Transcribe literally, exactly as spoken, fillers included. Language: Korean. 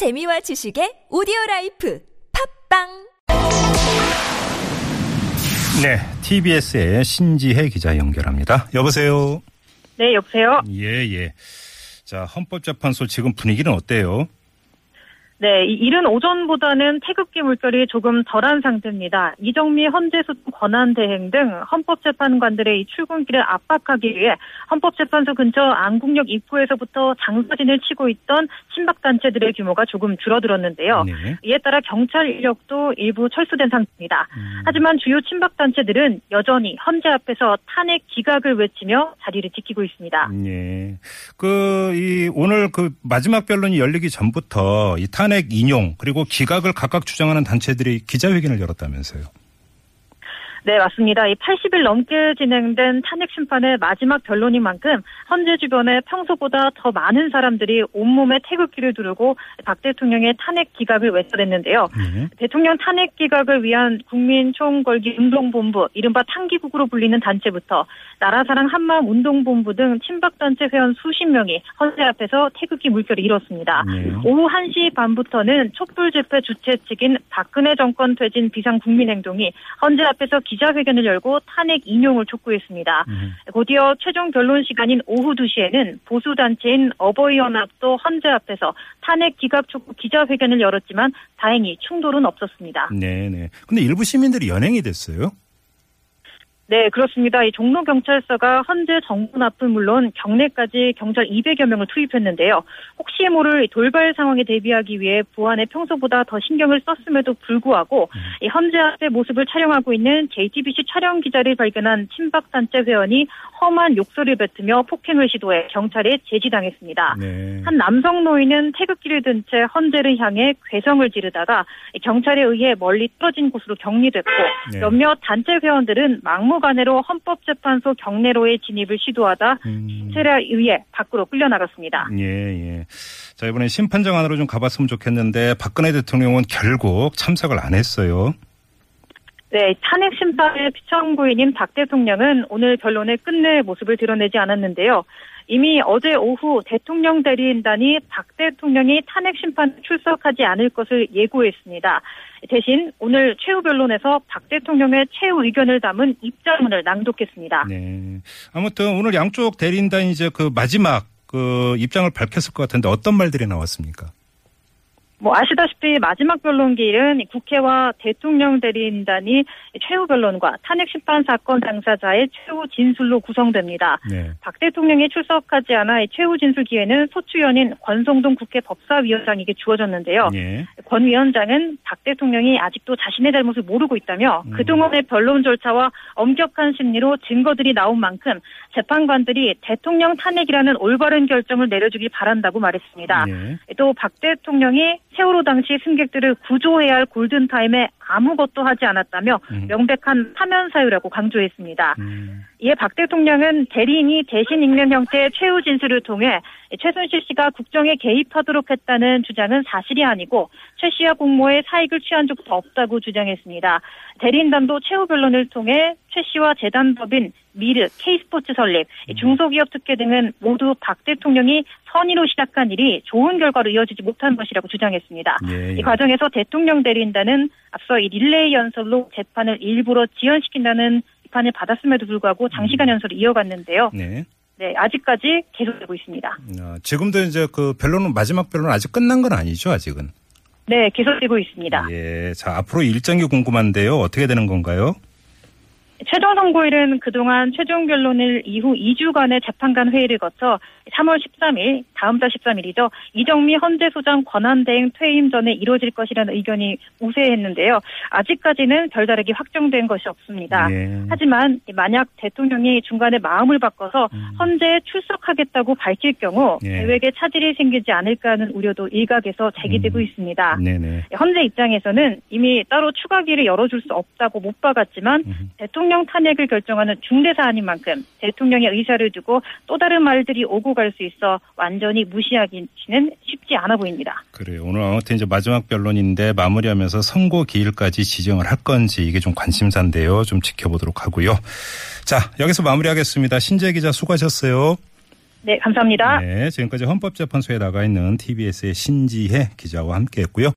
재미와 지식의 오디오라이프 팝빵. 네, 티비에스의 신지혜 기자 연결합니다. 여보세요. 네, 여보세요. 예, 예. 자, 헌법재판소 지금 분위기는 어때요? 네, 이 일은 오전보다는 태극기 물결이 조금 덜한 상태입니다. 이정미 헌재소통 권한대행 등 헌법재판관들의 이 출근길을 압박하기 위해 헌법재판소 근처 안국역 입구에서부터 장사진을 치고 있던 친박단체들의 규모가 조금 줄어들었는데요. 네. 이에 따라 경찰 인력도 일부 철수된 상태입니다. 음. 하지만 주요 친박단체들은 여전히 헌재 앞에서 탄핵 기각을 외치며 자리를 지키고 있습니다. 네, 그 이 오늘 그 마지막 변론이 열리기 전부터 이 탄 탄핵 인용 그리고 기각을 각각 주장하는 단체들이 기자회견을 열었다면서요. 네, 맞습니다. 이 팔십 일 넘게 진행된 탄핵 심판의 마지막 변론인 만큼 헌재 주변에 평소보다 더 많은 사람들이 온몸에 태극기를 두르고 박 대통령의 탄핵 기각을 외쳐냈는데요. 네. 대통령 탄핵 기각을 위한 국민총궐기 운동본부, 이른바 탄기국으로 불리는 단체부터 나라사랑 한마음 운동본부 등 친박단체 회원 수십 명이 헌재 앞에서 태극기 물결을 일었습니다. 네. 오후 한 시 반부터는 촛불 집회 주최 측인 박근혜 정권 퇴진 비상국민행동이 헌재 앞에서 기자회견을 열고 탄핵 인용을 촉구했습니다. 음. 곧이어 최종 변론 시간인 오후 두 시에는 보수단체인 어버이연합도 헌재 앞에서 탄핵 기각 촉구 기자회견을 열었지만 다행히 충돌은 없었습니다. 네네. 근데 일부 시민들이 연행이 됐어요? 네, 그렇습니다. 이 종로경찰서가 헌재 정문 앞은 물론 경내까지 경찰 이백여 명을 투입했는데요. 혹시 모를 돌발 상황에 대비하기 위해 보안에 평소보다 더 신경을 썼음에도 불구하고 이 헌재 앞의 모습을 촬영하고 있는 제이티비씨 촬영 기자를 발견한 친박단체 회원이 험한 욕설을 뱉으며 폭행을 시도해 경찰에 제지당했습니다. 네. 한 남성 노인은 태극기를 든 채 헌재를 향해 괴성을 지르다가 경찰에 의해 멀리 떨어진 곳으로 격리됐고, 네. 몇몇 단체 회원들은 막무 간에로 헌법재판소 경내로의 진입을 시도하다 체류에 의해 밖으로 끌려나갔습니다. 예, 예. 자, 이번에 심판정 안으로 좀 가봤으면 좋겠는데 박근혜 대통령은 결국 참석을 안 했어요. 네, 탄핵 심판의 피청구인인 박 대통령은 오늘 변론의 끝내 모습을 드러내지 않았는데요. 이미 어제 오후 대통령 대리인단이 박 대통령이 탄핵 심판에 출석하지 않을 것을 예고했습니다. 대신 오늘 최후 변론에서 박 대통령의 최후 의견을 담은 입장문을 낭독했습니다. 네, 아무튼 오늘 양쪽 대리인단 이제 그 마지막 그 입장을 밝혔을 것 같은데 어떤 말들이 나왔습니까? 뭐 아시다시피 마지막 변론기일은 국회와 대통령 대리인단이 최후 변론과 탄핵 심판 사건 당사자의 최후 진술로 구성됩니다. 네. 박 대통령이 출석하지 않아 최후 진술 기회는 소추위원인 권성동 국회 법사위원장에게 주어졌는데요. 네. 권 위원장은 박 대통령이 아직도 자신의 잘못을 모르고 있다며 음. 그동안의 변론 절차와 엄격한 심리로 증거들이 나온 만큼 재판관들이 대통령 탄핵이라는 올바른 결정을 내려주길 바란다고 말했습니다. 네. 또 박 대통령이 세월호 당시 승객들을 구조해야 할 골든타임에 아무것도 하지 않았다며 명백한 파면 사유라고 강조했습니다. 음. 이에 박 대통령은 대리인이 대신 읽는 형태의 최후 진술을 통해 최순실 씨가 국정에 개입하도록 했다는 주장은 사실이 아니고 최 씨와 공모의 사익을 취한 적도 없다고 주장했습니다. 대리인단도 최후 변론을 통해 최 씨와 재단법인 미르, K스포츠 설립, 중소기업 특혜 등은 모두 박 대통령이 선의로 시작한 일이 좋은 결과로 이어지지 못한 것이라고 주장했습니다. 예, 예. 이 과정에서 대통령 대리인단은 앞서 이 릴레이 연설로 재판을 일부러 지연시킨다는 비판을 받았음에도 불구하고 장시간 연설을 이어갔는데요. 네. 네, 아직까지 계속되고 있습니다. 아, 지금도 이제 그 변론은 마지막 변론은 아직 끝난 건 아니죠, 아직은? 네, 계속되고 있습니다. 예, 자, 앞으로 일정이 궁금한데요. 어떻게 되는 건가요? 최종 선고일은 그동안 최종 변론일 이후 이 주간의 재판관 회의를 거쳐 삼월 십삼일, 다음 달 십삼일이죠. 이정미 헌재소장 권한대행 퇴임 전에 이루어질 것이라는 의견이 우세했는데요. 아직까지는 별다르게 확정된 것이 없습니다. 예. 하지만 만약 대통령이 중간에 마음을 바꿔서 헌재에 출석하겠다고 밝힐 경우 예. 계획에 차질이 생기지 않을까 하는 우려도 일각에서 제기되고 음. 있습니다. 네네. 헌재 입장에서는 이미 따로 추가 기회를 열어줄 수 없다고 못 박았지만 음. 대통령 대통령 탄핵을 결정하는 중대 사안인 만큼 대통령의 의사를 두고 또 다른 말들이 오고 갈 수 있어 완전히 무시하기는 쉽지 않아 보입니다. 그래요. 오늘 아무튼 이제 마지막 변론인데 마무리하면서 선고 기일까지 지정을 할 건지 이게 좀 관심사인데요. 좀 지켜보도록 하고요. 자, 여기서 마무리하겠습니다. 신재 기자 수고하셨어요. 네, 감사합니다. 네, 지금까지 헌법재판소에 나가 있는 티비에스의 신지혜 기자와 함께했고요.